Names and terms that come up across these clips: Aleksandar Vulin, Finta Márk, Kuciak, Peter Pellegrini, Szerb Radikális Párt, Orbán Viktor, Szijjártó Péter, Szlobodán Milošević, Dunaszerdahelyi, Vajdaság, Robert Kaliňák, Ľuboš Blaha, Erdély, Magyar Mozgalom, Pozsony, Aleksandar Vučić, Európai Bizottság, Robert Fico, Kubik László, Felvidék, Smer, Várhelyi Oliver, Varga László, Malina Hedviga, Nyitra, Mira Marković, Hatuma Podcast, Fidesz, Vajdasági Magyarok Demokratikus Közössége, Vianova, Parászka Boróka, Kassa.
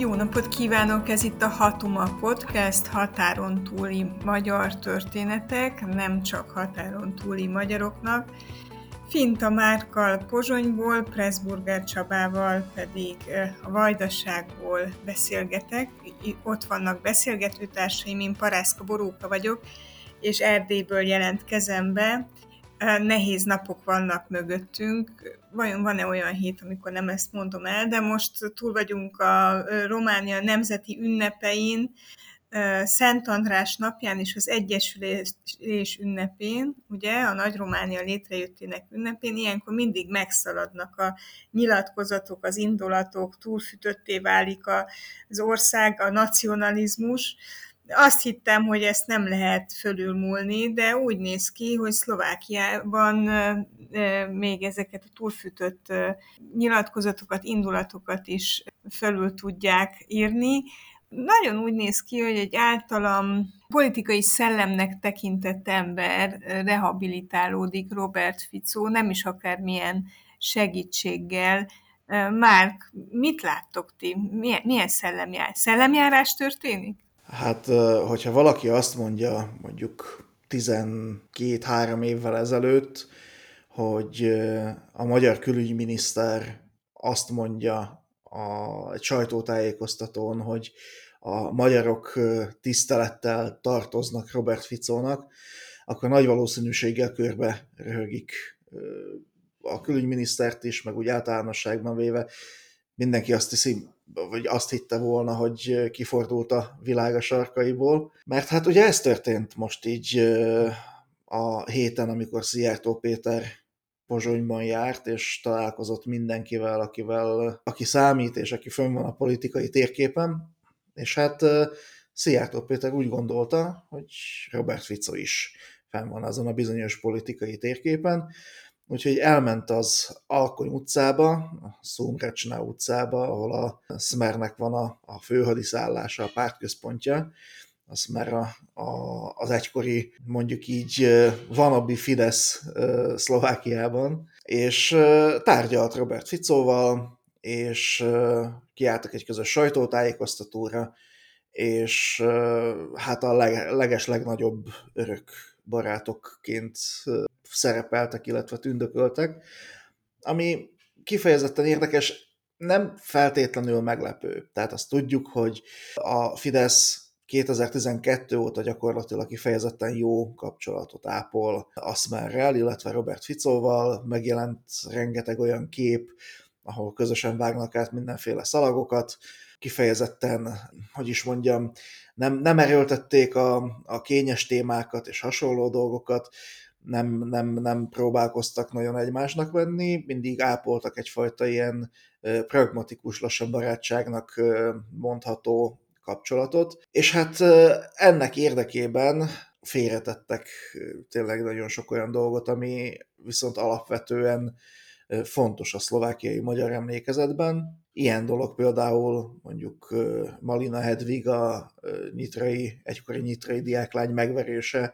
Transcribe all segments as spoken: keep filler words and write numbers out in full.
Jó napot kívánok! Ez itt a Hatuma Podcast, határon túli magyar történetek, nem csak határon túli magyaroknak. Finta Márkkal Pozsonyból, Pressburger Csabával pedig a Vajdaságból beszélgetek. Ott vannak beszélgetőtársaim, én Parászka Boróka vagyok, és Erdélyből jelentkezem be. Nehéz napok vannak mögöttünk. Vajon van-e olyan hét, amikor nem ezt mondom el, de most túl vagyunk a Románia nemzeti ünnepein, Szent András napján és az Egyesülés ünnepén, ugye, a Nagy Románia létrejöttének ünnepén, ilyenkor mindig megszaladnak a nyilatkozatok, az indulatok, túlfütötté válik az ország, a nacionalizmus. Azt hittem, hogy ezt nem lehet fölülmúlni, de úgy néz ki, hogy Szlovákiában még ezeket a túlfűtött nyilatkozatokat, indulatokat is fölül tudják írni. Nagyon úgy néz ki, hogy egy általam politikai szellemnek tekintett ember rehabilitálódik, Robert Fico, nem is akármilyen segítséggel. Márk, mit láttok ti? Milyen, milyen szellemjárás? Szellemjárás történik? Hát, hogyha valaki azt mondja, mondjuk tizenkét-három évvel ezelőtt, hogy a magyar külügyminiszter azt mondja a sajtótájékoztatón, hogy a magyarok tisztelettel tartoznak Robert Ficónak, akkor nagy valószínűséggel körbe röhögik a külügyminisztert is, meg úgy általánosságban véve. Mindenki azt hiszi, vagy azt hitte volna, hogy kifordult a világ a sarkaiból. Mert hát ugye ez történt most így a héten, amikor Szijjártó Péter Pozsonyban járt, és találkozott mindenkivel, akivel, aki számít, és aki fönn van a politikai térképen. És hát Szijjártó Péter úgy gondolta, hogy Robert Fico is fenn van azon a bizonyos politikai térképen. Úgyhogy elment az Alkony utcába, a Szumrecsna utcába, ahol a Smernek van a, a főhadiszállása, a pártközpontja. A Smer a, a, az egykori, mondjuk így wannabe Fidesz Szlovákiában, és tárgyalt Robert Ficóval, és kiálltak egy közös sajtótájékoztatóra, és hát a leg, leges legnagyobb örök barátokként szerepeltek, illetve tündököltek, ami kifejezetten érdekes, nem feltétlenül meglepő. Tehát azt tudjuk, hogy a Fidesz kétezer-tizenkettő óta gyakorlatilag kifejezetten jó kapcsolatot ápol a Smerrel, illetve Robert Ficóval, megjelent rengeteg olyan kép, ahol közösen vágnak át mindenféle szalagokat, kifejezetten, hogy is mondjam, nem, nem erőltették a, a kényes témákat és hasonló dolgokat, nem, nem, nem próbálkoztak nagyon egymásnak venni, mindig ápoltak egyfajta ilyen eh, pragmatikus, lassan barátságnak eh, mondható kapcsolatot, és hát eh, ennek érdekében félretettek eh, tényleg nagyon sok olyan dolgot, ami viszont alapvetően eh, fontos a szlovákiai magyar emlékezetben. Ilyen dolog például mondjuk eh, Malina Hedviga eh, nyitrai, egykori nyitrai diáklány megverése,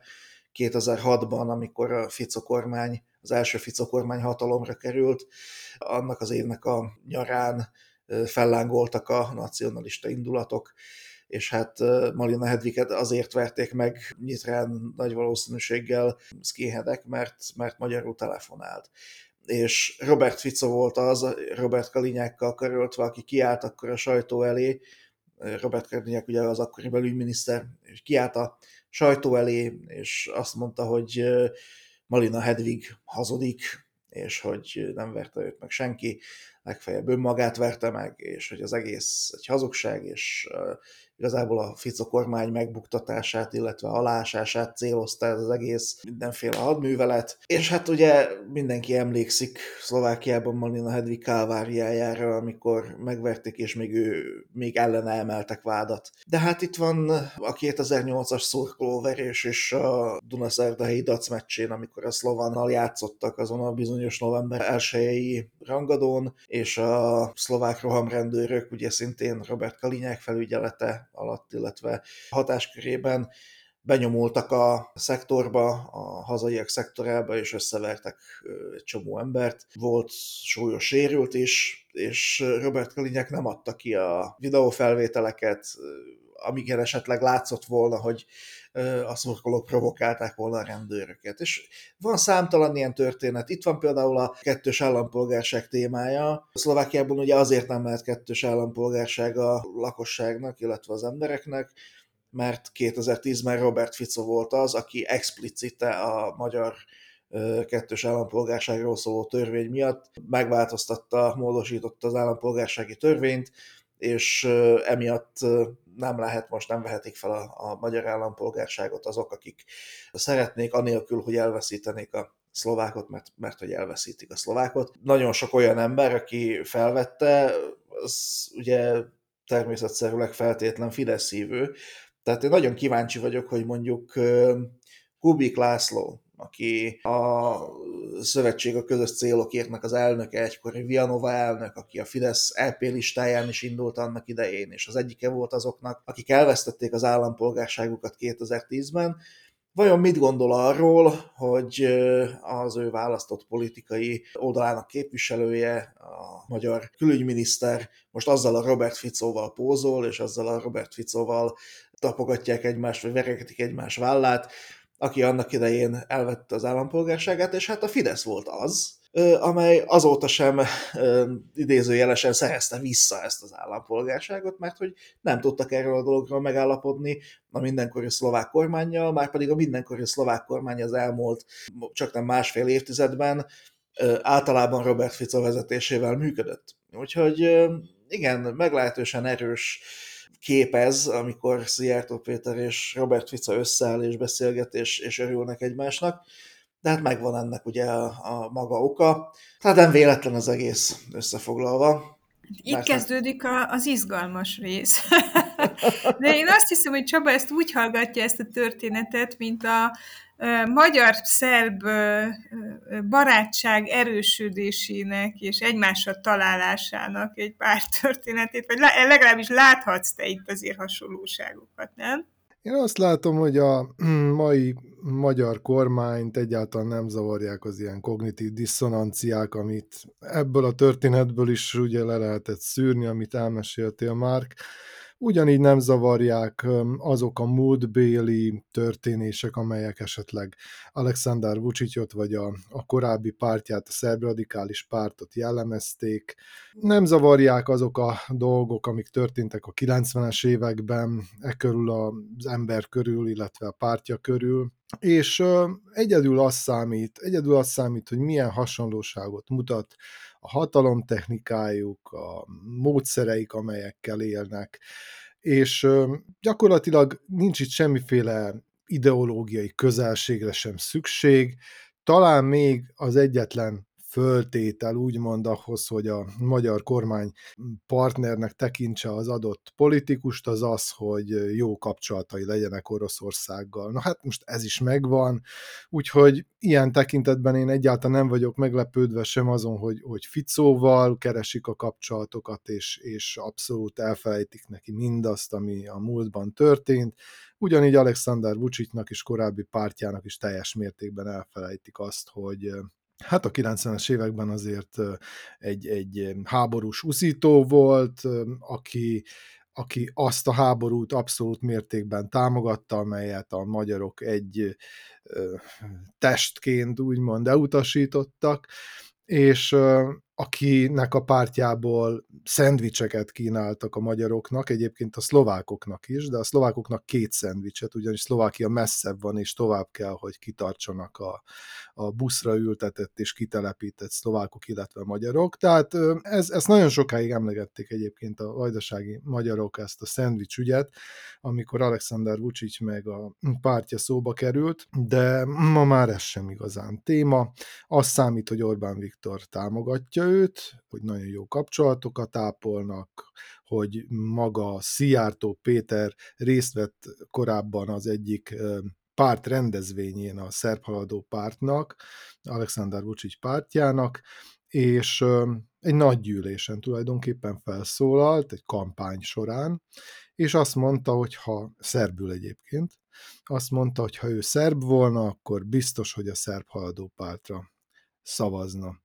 kétezer-hatban, amikor a Fico kormány, az első Fico kormány hatalomra került, annak az évnek a nyarán fellángoltak a nacionalista indulatok, és hát Malina Hedviget azért verték meg Nyitrán nagy valószínűséggel skinheadek, mert, mert magyarul telefonált. És Robert Fico volt az, Robert Kaliňákkal karöltve, aki kiállt akkor a sajtó elé, Robert Kaliňák ugye az akkori belügyminiszter, és kiállt a sajtó elé, és azt mondta, hogy Malina Hedvig hazudik, és hogy nem verte őt meg senki, legfeljebb önmagát verte meg, és hogy az egész egy hazugság, és igazából a Fico kormány megbuktatását, illetve alásását célozta ez az egész mindenféle hadművelet. És hát ugye mindenki emlékszik Szlovákiában Malina Hedvig kálváriájára, amikor megverték, és még ő még ellene emeltek vádat. De hát itt van a kétezer-nyolcas szurkolóverés és a Dunaszerdahelyi dac meccsén, amikor a szlovannal játszottak azon a bizonyos november elsejei rangadón, és a szlovák rohamrendőrök, ugye szintén Robert Kaliňák felügyelete alatt, illetve hatáskörében benyomultak a szektorba, a hazaiak szektorába, és összevertek egy csomó embert. Volt súlyos sérült is, és Robert Kaliňák nem adta ki a videófelvételeket, amiken esetleg látszott volna, hogy a szurkolók provokálták volna a rendőröket. És van számtalan ilyen történet. Itt van például a kettős állampolgárság témája. Szlovákiában ugye azért nem lehet kettős állampolgárság a lakosságnak, illetve az embereknek, mert kétezer-tízben Robert Fico volt az, aki explicite a magyar kettős állampolgárságról szóló törvény miatt megváltoztatta, módosította az állampolgársági törvényt, és emiatt nem lehet, most nem vehetik fel a, a magyar állampolgárságot azok, akik szeretnék, anélkül, hogy elveszítenék a szlovákot, mert, mert hogy elveszítik a szlovákot. Nagyon sok olyan ember, aki felvette, az ugye természetszerűleg feltétlen Fidesz hívő. Tehát én nagyon kíváncsi vagyok, hogy mondjuk Kubik László, aki a Szövetség a Közös Célokértnek az elnöke, egykori Vianova elnök, aki a Fidesz é pé listáján is indult annak idején, és az egyike volt azoknak, akik elvesztették az állampolgárságukat kétezer-tízben. Vajon mit gondol arról, hogy az ő választott politikai oldalának képviselője, a magyar külügyminiszter most azzal a Robert Ficóval pózol, és azzal a Robert Ficóval tapogatják egymást, vagy veregetik egymás vállát, aki annak idején elvette az állampolgárságát, és hát a Fidesz volt az, amely azóta sem idézőjelesen szerezte vissza ezt az állampolgárságot, mert hogy nem tudtak erről a dologról megállapodni a mindenkori szlovák kormánnyal, már pedig a mindenkori szlovák kormány az elmúlt csaknem másfél évtizedben általában Robert Fico vezetésével működött. Úgyhogy igen, meglehetősen erős képez, amikor Szijjártó Péter és Robert Fico összeáll és beszélget, és, és örülnek egymásnak. De hát megvan ennek ugye a, a maga oka. Tehát nem véletlen az egész összefoglalva. Itt kezdődik a, az izgalmas rész. De én azt hiszem, hogy Csaba ezt úgy hallgatja, ezt a történetet, mint a magyar-szerb barátság erősödésének és egymásra találásának egy pár történetét, vagy legalábbis láthatsz te itt azért hasonlóságokat, nem? Én azt látom, hogy a mai magyar kormányt egyáltalán nem zavarják az ilyen kognitív diszonanciák, amit ebből a történetből is ugye le lehetett szűrni, amit elmeséltél, Márk. Ugyanígy nem zavarják azok a múltbéli történések, amelyek esetleg Aleksandar Vučićot vagy a, a korábbi pártját, a Szerb Radikális Pártot jellemezték. Nem zavarják azok a dolgok, amik történtek a kilencvenes években, e körül az ember körül, illetve a pártja körül. És egyedül az számít, egyedül az számít, hogy milyen hasonlóságot mutat a hatalomtechnikájuk, a módszereik, amelyekkel élnek, és gyakorlatilag nincs itt semmiféle ideológiai közelségre sem szükség, talán még az egyetlen föltétel úgymond ahhoz, hogy a magyar kormány partnernek tekintse az adott politikust, az az, hogy jó kapcsolatai legyenek Oroszországgal. Na hát most ez is megvan, úgyhogy ilyen tekintetben én egyáltalán nem vagyok meglepődve sem azon, hogy, hogy Ficóval keresik a kapcsolatokat, és, és abszolút elfelejtik neki mindazt, ami a múltban történt. Ugyanígy Aleksandar Vučićnak és korábbi pártjának is teljes mértékben elfelejtik azt, hogy hát a kilencvenes években azért egy, egy háborús uszító volt, aki, aki azt a háborút abszolút mértékben támogatta, amelyet a magyarok egy testként úgymond elutasítottak, és akinek a pártjából szendvicseket kínáltak a magyaroknak, egyébként a szlovákoknak is, de a szlovákoknak két szendvicset, ugyanis Szlovákia messzebb van, és tovább kell, hogy kitartsanak a, a buszra ültetett és kitelepített szlovákok, illetve magyarok. Tehát ez, ezt nagyon sokáig emlegették egyébként a vajdasági magyarok, ezt a szendvics ügyet, amikor Aleksandar Vučić meg a pártja szóba került, de ma már ez sem igazán téma. Azt számít, hogy Orbán Viktor támogatja őt, hogy nagyon jó kapcsolatokat ápolnak, hogy maga Szijjártó Péter részt vett korábban az egyik párt rendezvényén a szerb haladó pártnak, Aleksandar Vučić pártjának, és egy nagy gyűlésen tulajdonképpen felszólalt, egy kampány során, és azt mondta, hogy ha, szerbül egyébként, azt mondta, hogy ha ő szerb volna, akkor biztos, hogy a szerb haladó pártra szavazna.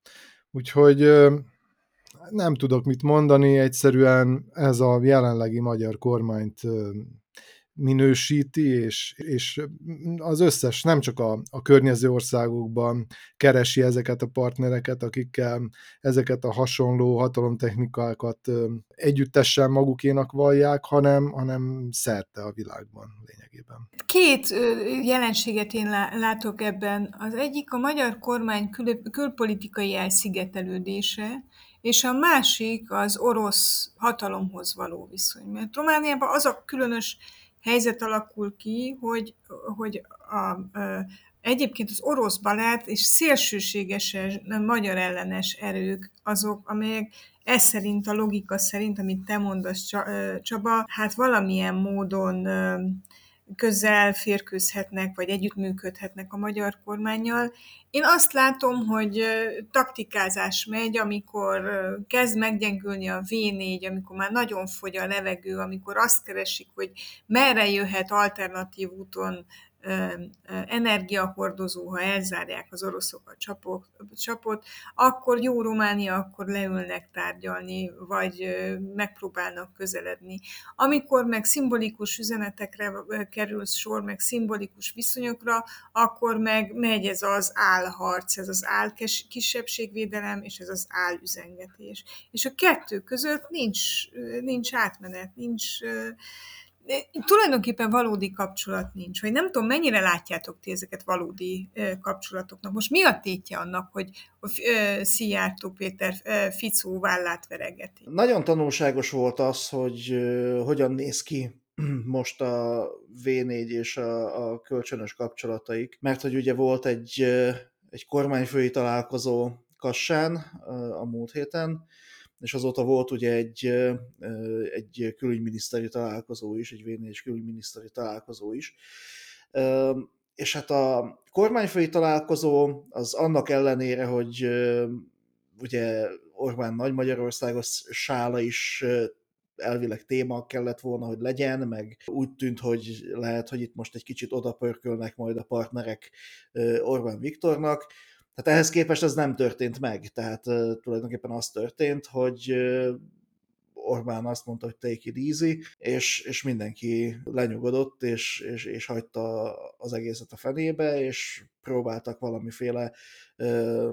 Úgyhogy nem tudok mit mondani, egyszerűen ez a jelenlegi magyar kormányt minősíti, és, és az összes, nem csak a, a környező országokban keresi ezeket a partnereket, akikkel ezeket a hasonló hatalomtechnikákat együttesen magukénak vallják, hanem, hanem szerte a világban lényegében. Két jelenséget én látok ebben. Az egyik a magyar kormány kül- külpolitikai elszigetelődése, és a másik az orosz hatalomhoz való viszony. Mert Romániában az a különös helyzet alakul ki, hogy, hogy a, a, egyébként az orosz balát és szélsőséges magyar ellenes erők azok, amelyek ez szerint, a logika szerint, amit te mondasz, Csaba, hát valamilyen módon közel férkőzhetnek, vagy együttműködhetnek a magyar kormánnyal. Én azt látom, hogy taktikázás megy, amikor kezd meggyengülni a vé négy, amikor már nagyon fogy a levegő, amikor azt keresik, hogy merre jöhet alternatív úton energiahordozó, ha elzárják az oroszok a csapot, akkor jó Románia, akkor leülnek tárgyalni, vagy megpróbálnak közeledni. Amikor meg szimbolikus üzenetekre kerül sor, meg szimbolikus viszonyokra, akkor meg megy ez az álharc, ez az álkisebbségvédelem, és ez az álüzengetés. És a kettő között nincs, nincs átmenet, nincs... Tulajdonképpen valódi kapcsolat nincs, vagy nem tudom, mennyire látjátok ti ezeket valódi kapcsolatoknak. Most mi a tétje annak, hogy Szijjártó Péter Ficó vállát veregeti? Nagyon tanulságos volt az, hogy hogyan néz ki most a vé négy és a, a kölcsönös kapcsolataik, mert hogy ugye volt egy, egy kormányfői találkozó Kassán a múlt héten, és azóta volt ugye egy, egy külügyminiszteri találkozó is, egy vé négyes külügyminiszteri találkozó is. És hát a kormányfői találkozó az annak ellenére, hogy ugye Orbán Nagy-Magyarországos sála is elvileg téma kellett volna, hogy legyen, meg úgy tűnt, hogy lehet, hogy itt most egy kicsit odapörkölnek majd a partnerek Orbán Viktornak. Tehát ehhez képest ez nem történt meg, tehát uh, tulajdonképpen az történt, hogy uh, Orbán azt mondta, hogy take it easy, és, és mindenki lenyugodott, és, és, és hagyta az egészet a fenébe, és próbáltak valamiféle uh,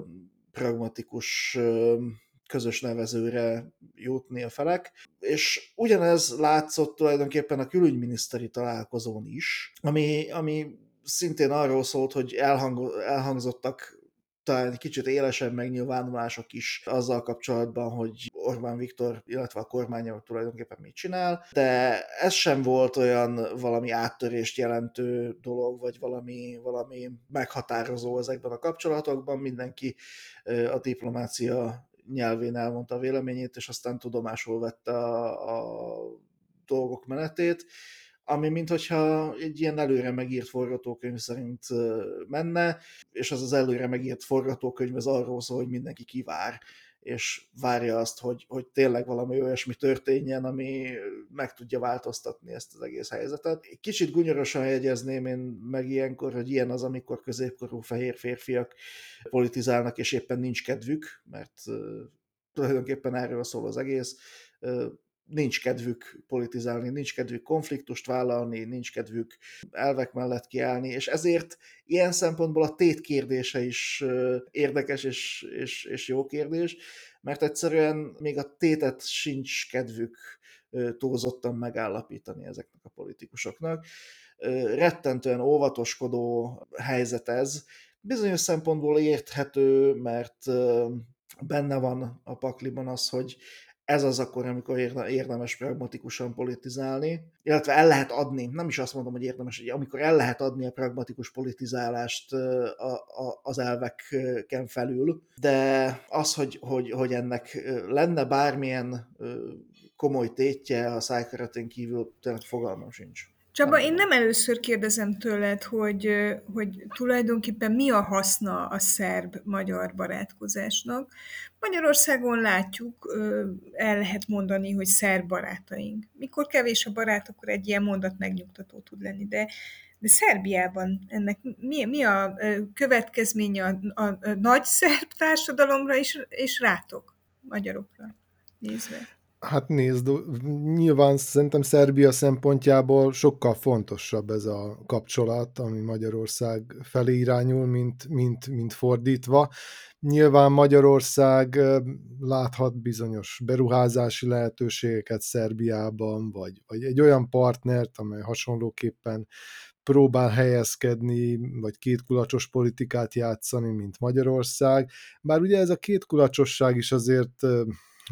pragmatikus uh, közös nevezőre jutni a felek. És ugyanez látszott tulajdonképpen a külügyminiszteri találkozón is, ami, ami szintén arról szólt, hogy elhang, elhangzottak talán kicsit élesebb megnyilvánulások is azzal kapcsolatban, hogy Orbán Viktor, illetve a kormánya tulajdonképpen mit csinál, de ez sem volt olyan valami áttörést jelentő dolog, vagy valami, valami meghatározó ezekben a kapcsolatokban. Mindenki a diplomácia nyelvén elmondta a véleményét, és aztán tudomásul vette a, a dolgok menetét, ami minthogyha egy ilyen előre megírt forgatókönyv szerint menne, és az az előre megírt forgatókönyv az arról szól, hogy mindenki kivár, és várja azt, hogy, hogy tényleg valami olyasmi történjen, ami meg tudja változtatni ezt az egész helyzetet. Kicsit gunyorosan jegyezném én meg ilyenkor, hogy ilyen az, amikor középkorú fehér férfiak politizálnak, és éppen nincs kedvük, mert tulajdonképpen erről szól az egész. Nincs kedvük politizálni, nincs kedvük konfliktust vállalni, nincs kedvük elvek mellett kiállni, és ezért ilyen szempontból a tét kérdése is érdekes és, és, és jó kérdés, mert egyszerűen még a tétet sincs kedvük túlzottan megállapítani ezeknek a politikusoknak. Rettentően óvatoskodó helyzet ez. Bizonyos szempontból érthető, mert benne van a pakliban az, hogy ez az akkor, amikor érdemes pragmatikusan politizálni, illetve el lehet adni, nem is azt mondom, hogy érdemes, hogy amikor el lehet adni a pragmatikus politizálást a, a, az elveken felül, de az, hogy, hogy, hogy ennek lenne bármilyen komoly tétje a szájkeretén kívül, tényleg fogalmam sincs. Csaba, én nem először kérdezem tőled, hogy, hogy tulajdonképpen mi a haszna a szerb-magyar barátkozásnak. Magyarországon látjuk, el lehet mondani, hogy szerb barátaink. Mikor kevés a barát, akkor egy ilyen mondat megnyugtató tud lenni, de De Szerbiában ennek mi, mi a következménye a, a, a nagy szerb társadalomra és, és rátok, magyarokra nézve? Hát nézd, nyilván szerintem Szerbia szempontjából sokkal fontosabb ez a kapcsolat, ami Magyarország felé irányul, mint, mint, mint fordítva. Nyilván Magyarország láthat bizonyos beruházási lehetőségeket Szerbiában, vagy, vagy egy olyan partnert, amely hasonlóképpen próbál helyezkedni, vagy kétkulacsos politikát játszani, mint Magyarország. Bár ugye ez a kétkulacsosság is azért,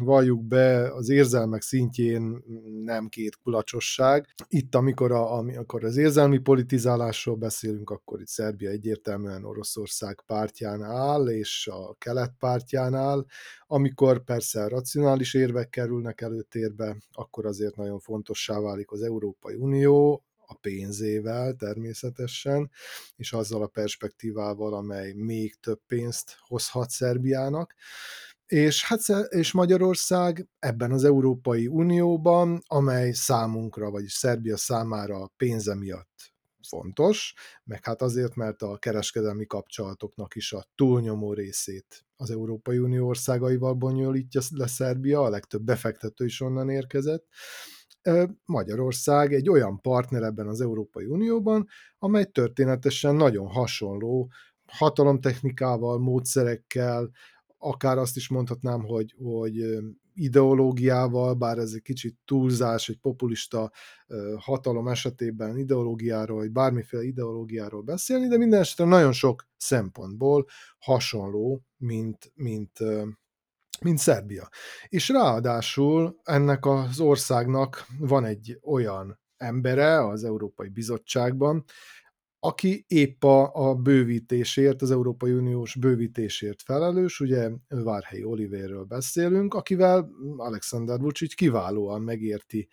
valljuk be, az érzelmek szintjén nem kétkulacsosság. Itt, amikor, a, amikor az érzelmi politizálásról beszélünk, akkor itt Szerbia egyértelműen Oroszország pártján áll, és a kelet pártján áll. Amikor persze racionális érvek kerülnek előtérbe, akkor azért nagyon fontossá válik az Európai Unió, a pénzével természetesen, és azzal a perspektívával, amely még több pénzt hozhat Szerbiának. És, hát, és Magyarország ebben az Európai Unióban, amely számunkra, vagyis Szerbia számára pénze miatt fontos, meg hát azért, mert a kereskedelmi kapcsolatoknak is a túlnyomó részét az Európai Unió országaival bonyolítja le Szerbia, a legtöbb befektető is onnan érkezett. Magyarország egy olyan partner ebben az Európai Unióban, amely történetesen nagyon hasonló hatalomtechnikával, módszerekkel, akár azt is mondhatnám, hogy, hogy ideológiával, bár ez egy kicsit túlzás, egy populista hatalom esetében ideológiáról, vagy bármiféle ideológiáról beszélni, de minden esetre nagyon sok szempontból hasonló, mint, mint, mint Szerbia. És ráadásul ennek az országnak van egy olyan embere az Európai Bizottságban, aki épp a, a bővítésért, az Európai Uniós bővítésért felelős, ugye Várhelyi Oliverről beszélünk, akivel Aleksandar Vučić kiválóan megérti,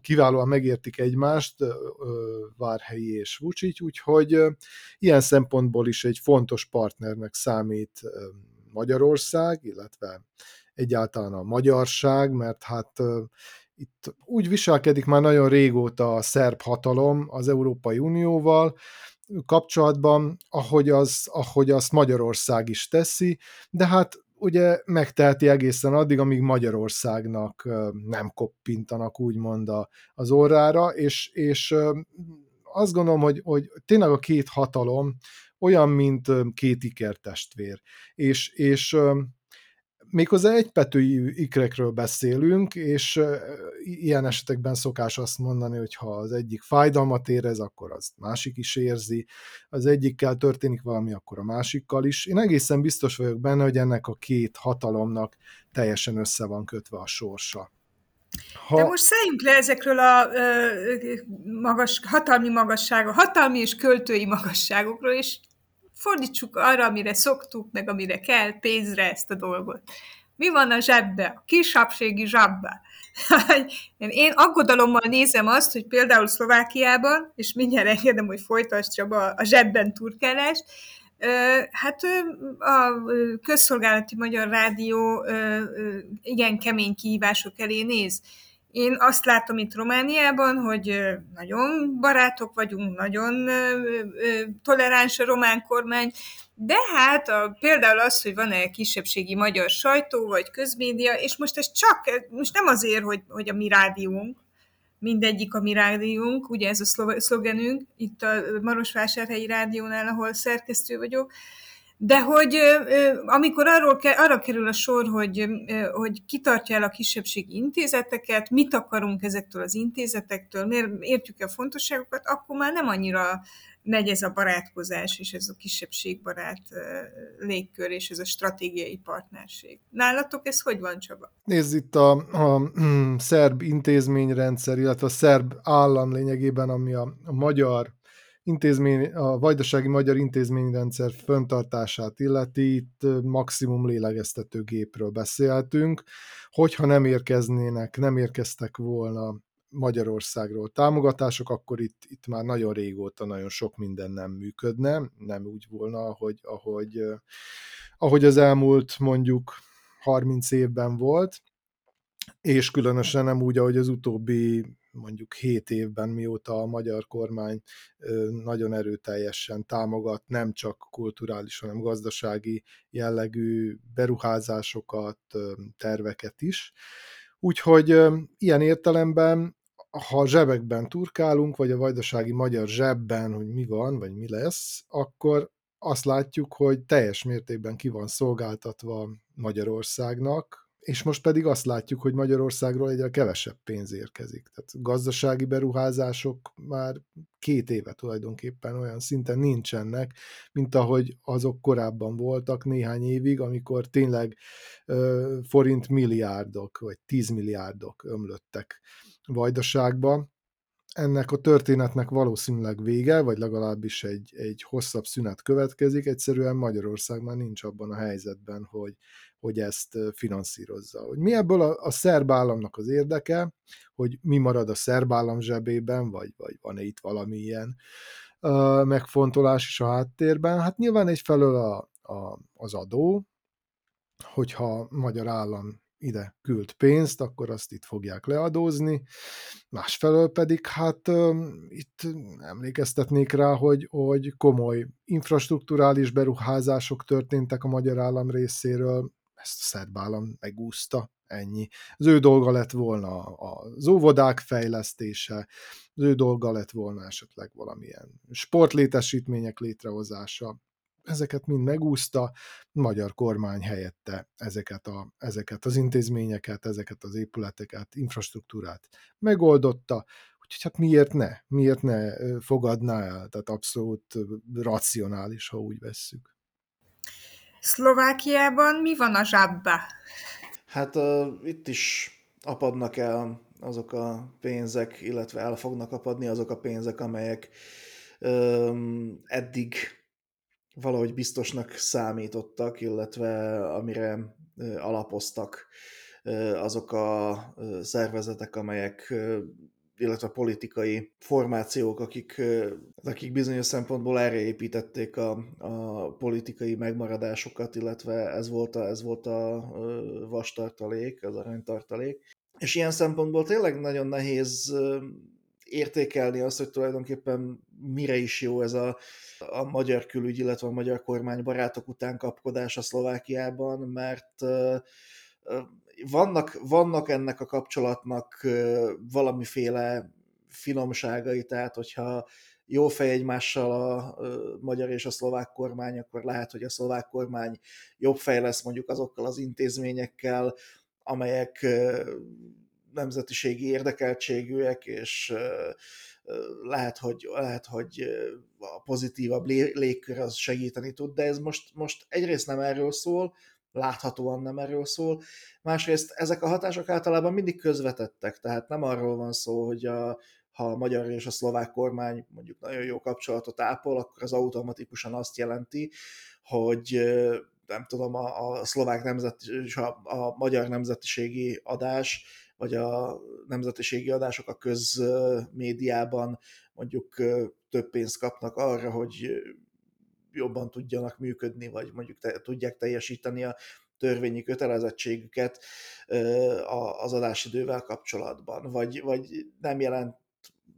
kiválóan megértik egymást, Várhelyi és Vučić, úgyhogy ilyen szempontból is egy fontos partnernek számít Magyarország, illetve egyáltalán a magyarság, mert hát itt úgy viselkedik már nagyon régóta a szerb hatalom az Európai Unióval kapcsolatban, ahogy, az, ahogy azt Magyarország is teszi, de hát ugye megteheti egészen addig, amíg Magyarországnak nem koppintanak úgymond az orrára, és, és azt gondolom, hogy, hogy tényleg a két hatalom olyan, mint két ikertestvér, és, és méghozzá egypetői ikrekről beszélünk, és ilyen esetekben szokás azt mondani, hogy ha az egyik fájdalmat érez, akkor azt másik is érzi, az egyikkel történik valami, akkor a másikkal is. Én egészen biztos vagyok benne, hogy ennek a két hatalomnak teljesen össze van kötve a sorsa. Ha... De most szálljunk le ezekről a ö, magas, hatalmi magassága, hatalmi és költői magasságokról, és fordítsuk arra, amire szoktuk, meg amire kell, pénzre ezt a dolgot. Mi van a zsebbe? A kisebbségi zsebbe. Én aggodalommal nézem azt, hogy például Szlovákiában, és mindjárt engedem, hogy folytasd Csaba a zsebben turkálást, hát a Közszolgálati Magyar Rádió igen kemény kihívások elé néz. Én azt látom itt Romániában, hogy nagyon barátok vagyunk, nagyon toleráns a román kormány, de hát a, például az, hogy van-e kisebbségi magyar sajtó, vagy közmédia, és most ez csak, most nem azért, hogy, hogy a mi rádiónk, mindegyik a mi rádiónk, ugye ez a szlogenünk, itt a Marosvásárhelyi Rádiónál, ahol szerkesztő vagyok, de hogy amikor arról, arra kerül a sor, hogy, hogy ki tartja el a kisebbségi intézeteket, mit akarunk ezektől az intézetektől, miért értjük el a fontosságokat, akkor már nem annyira megy ez a barátkozás, és ez a kisebbségbarát légkör, és ez a stratégiai partnerség. Nálatok ez hogy van, Csaba? Nézd, itt a, a, a szerb intézményrendszer, illetve a szerb állam lényegében, ami a, a magyar intézmény, a vajdasági magyar intézményrendszer fönntartását illeti, itt maximum lélegeztetőgépről beszéltünk, hogyha nem érkeznének, nem érkeztek volna Magyarországról támogatások, akkor itt, itt már nagyon régóta nagyon sok minden nem működne, nem úgy volna, ahogy, ahogy, ahogy az elmúlt mondjuk harminc évben volt, és különösen nem úgy, ahogy az utóbbi mondjuk hét évben, mióta a magyar kormány nagyon erőteljesen támogat nem csak kulturális, hanem gazdasági jellegű beruházásokat, terveket is. Úgyhogy ilyen értelemben, ha zsebekben turkálunk, vagy a vajdasági magyar zsebben, hogy mi van, vagy mi lesz, akkor azt látjuk, hogy teljes mértékben ki van szolgáltatva Magyarországnak, és most pedig azt látjuk, hogy Magyarországról egyre kevesebb pénz érkezik. Tehát gazdasági beruházások már két éve tulajdonképpen olyan szinten nincsenek, mint ahogy azok korábban voltak néhány évig, amikor tényleg uh, forint milliárdok, vagy tízmilliárdok ömlöttek Vajdaságba. Ennek a történetnek valószínűleg vége, vagy legalábbis egy, egy hosszabb szünet következik, egyszerűen Magyarország már nincs abban a helyzetben, hogy, hogy ezt finanszírozza. Hogy mi ebből a, a szerb államnak az érdeke, hogy mi marad a szerb állam zsebében, vagy, vagy van-e itt valamilyen uh, megfontolás is a háttérben? Hát nyilván egyfelől a, a, az adó, hogyha magyar állam ide küld pénzt, akkor azt itt fogják leadózni, másfelől pedig hát itt emlékeztetnék rá, hogy, hogy komoly infrastrukturális beruházások történtek a magyar állam részéről, ezt a szerb állam megúszta, ennyi. Az ő dolga lett volna az óvodák fejlesztése, az ő dolga lett volna esetleg valamilyen sportlétesítmények létrehozása, ezeket mind megúszta, magyar kormány helyette ezeket, a, ezeket az intézményeket, ezeket az épületeket, infrastruktúrát megoldotta, úgyhogy hát miért ne? Miért ne fogadná el? Tehát abszolút racionális, ha úgy vesszük. Szlovákiában mi van a zsábba? Hát uh, itt is apadnak el azok a pénzek, illetve el fognak apadni azok a pénzek, amelyek um, eddig valahogy biztosnak számítottak, illetve amire alapoztak azok a szervezetek, amelyek, illetve politikai formációk, akik, akik bizonyos szempontból erre építették a, a politikai megmaradásokat, illetve ez volt a, ez volt a vastartalék, az aranytartalék. És ilyen szempontból tényleg nagyon nehéz értékelni azt, hogy tulajdonképpen mire is jó ez a, a magyar külügy, illetve a magyar kormány barátok után kapkodás a Szlovákiában, mert uh, vannak, vannak ennek a kapcsolatnak uh, valamiféle finomságai, tehát hogyha jó fej egymással a uh, magyar és a szlovák kormány, akkor lehet, hogy a szlovák kormány jobb fej lesz mondjuk azokkal az intézményekkel, amelyek uh, nemzetiségi érdekeltségűek, és lehet, hogy, lehet, hogy a pozitívabb légkör az segíteni tud, de ez most, most egyrészt nem erről szól, láthatóan nem erről szól, másrészt ezek a hatások általában mindig közvetettek, tehát nem arról van szó, hogy a, ha a magyar és a szlovák kormány mondjuk nagyon jó kapcsolatot ápol, akkor az automatikusan azt jelenti, hogy nem tudom, a, a szlovák nemzet és a, a magyar nemzetiségi adás vagy a nemzetiségi adások a közmédiában mondjuk több pénzt kapnak arra, hogy jobban tudjanak működni, vagy mondjuk te, tudják teljesíteni a törvényi kötelezettségüket az adásidővel kapcsolatban. Vagy, vagy nem, jelent,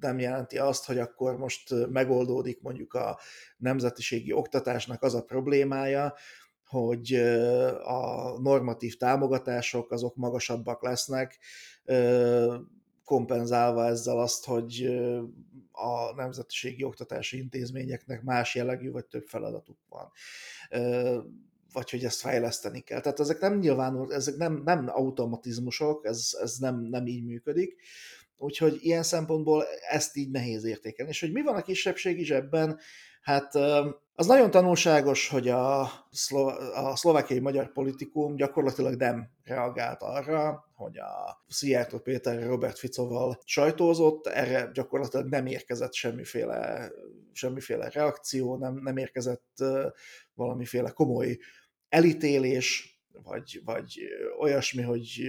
nem jelenti azt, hogy akkor most megoldódik mondjuk a nemzetiségi oktatásnak az a problémája, hogy a normatív támogatások azok magasabbak lesznek, kompenzálva ezzel azt, hogy a nemzetiségi oktatási intézményeknek más jellegű vagy több feladatuk van, vagy hogy ezt fejleszteni kell. Tehát ezek nem nyilvánul, ezek nem, nem automatizmusok, ez, ez nem, nem így működik, úgyhogy ilyen szempontból ezt így nehéz értékelni. És hogy mi van a kisebbségi zsebben? Hát az nagyon tanulságos, hogy a, szlova, a szlovákiai magyar politikum gyakorlatilag nem reagált arra, hogy a Szijjártó Péter Robert Ficoval sajtózott, erre gyakorlatilag nem érkezett semmiféle, semmiféle reakció, nem, nem érkezett valamiféle komoly elítélés, vagy, vagy olyasmi, hogy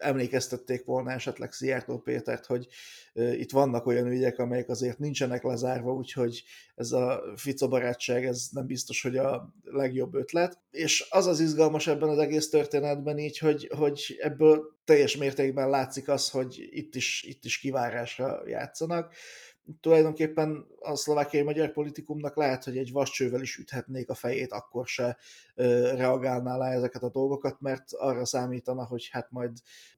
emlékeztették volna esetleg Szijjártó Pétert, hogy itt vannak olyan ügyek, amelyek azért nincsenek lezárva, úgyhogy ez a Fico barátság, ez nem biztos, hogy a legjobb ötlet. És az az izgalmas ebben az egész történetben így, hogy, hogy ebből teljes mértékben látszik az, hogy itt is, itt is kivárásra játszanak. Tulajdonképpen a szlovákiai magyar politikumnak lehet, hogy egy vascsővel is üthetnék a fejét, akkor se ö, reagálná le ezeket a dolgokat, mert arra számítana, hogy hát majd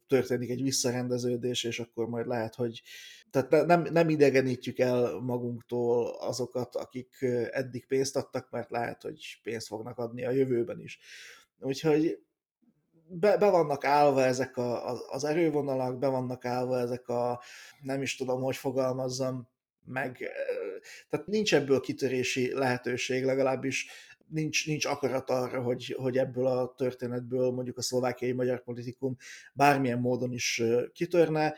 történik egy visszarendeződés, és akkor majd lehet, hogy... Tehát ne, nem, nem idegenítjük el magunktól azokat, akik eddig pénzt adtak, mert lehet, hogy pénzt fognak adni a jövőben is. Úgyhogy Be, be vannak állva ezek a, az, az erővonalak, be vannak állva ezek a, nem is tudom, hogy fogalmazzam, meg, tehát nincs ebből kitörési lehetőség, legalábbis nincs, nincs akarat arra, hogy, hogy ebből a történetből mondjuk a szlovákiai magyar politikum bármilyen módon is kitörne.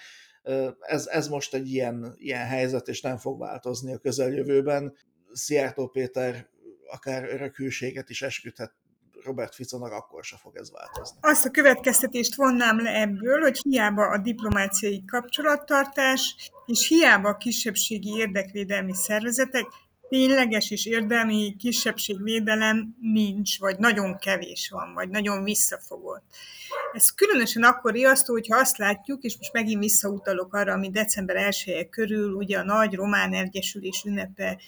Ez, ez most egy ilyen, ilyen helyzet, és nem fog változni a közeljövőben. Szijjártó Péter akár örök hűséget is esküdhet Robert Ficónak, akkor se fog ez változni. Azt a következtetést vonnám le ebből, hogy hiába a diplomáciai kapcsolattartás, és hiába a kisebbségi érdekvédelmi szervezetek, tényleges és érdemi kisebbségvédelem nincs, vagy nagyon kevés van, vagy nagyon visszafogott. Ez különösen akkor riasztó, hogyha azt látjuk, és most megint visszautalok arra, ami december elseje körül, ugye a nagy román egyesülés ünnepe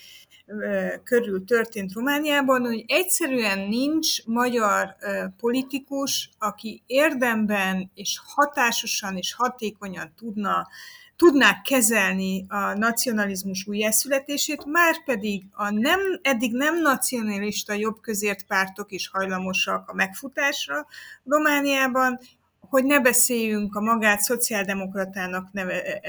körül történt Romániában, hogy egyszerűen nincs magyar politikus, aki érdemben és hatásosan és hatékonyan tudna, tudná kezelni a nacionalizmus újjászületését, márpedig a nem, eddig nem nacionalista jobbközért pártok is hajlamosak a megfutásra Romániában, hogy ne beszéljünk a magát szociáldemokratának neve,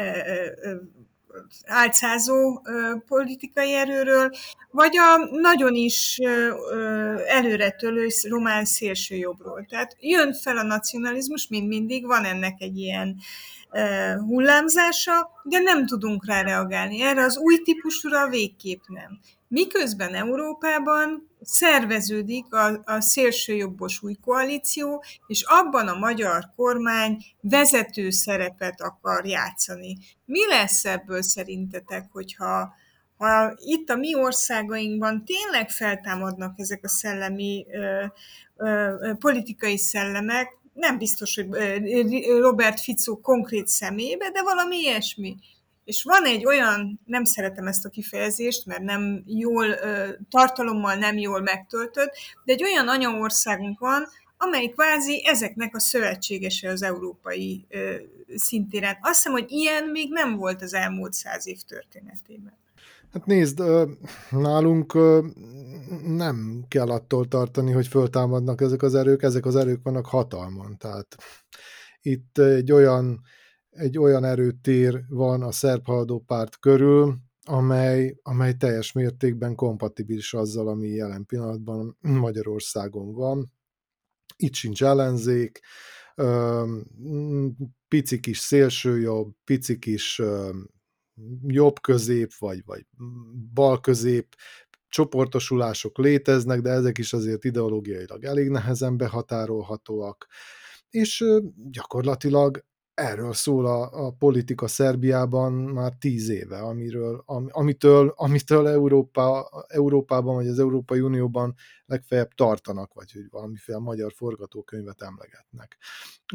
álcázó politikai erőről, vagy a nagyon is előretörő román szélsőjobbról. Tehát jön fel a nacionalizmus, mint mindig, van ennek egy ilyen hullámzása, de nem tudunk rá reagálni. Erre az új típusúra végképp nem. Miközben Európában szerveződik a, a szélsőjobbos új koalíció, és abban a magyar kormány vezető szerepet akar játszani. Mi lesz ebből szerintetek, hogyha ha itt a mi országainkban tényleg feltámadnak ezek a szellemi, ö, ö, politikai szellemek, nem biztos, hogy Robert Fico konkrét személybe, de valami ilyesmi. És van egy olyan, nem szeretem ezt a kifejezést, mert nem jól, tartalommal nem jól megtöltött, de egy olyan anyaországunk van, amely kvázi ezeknek a szövetségese az európai szintéren. Azt hiszem, hogy ilyen még nem volt az elmúlt száz év történetében. Hát nézd, nálunk nem kell attól tartani, hogy föltámadnak ezek az erők, ezek az erők vannak hatalmon. Tehát itt egy olyan, egy olyan erőtér van a szerb haladó párt körül, amely, amely teljes mértékben kompatibilis azzal, ami jelen pillanatban Magyarországon van. Itt sincs ellenzék, pici kis szélsőjobb, pici kis jobb-közép, vagy, vagy bal-közép csoportosulások léteznek, de ezek is azért ideológiailag elég nehezen behatárolhatóak. És gyakorlatilag erről szól a, a politika Szerbiában már tíz éve, amiről, am, amitől, amitől Európa, Európában vagy az Európai Unióban legfeljebb tartanak, vagy hogy valamiféle magyar forgatókönyvet emlegetnek.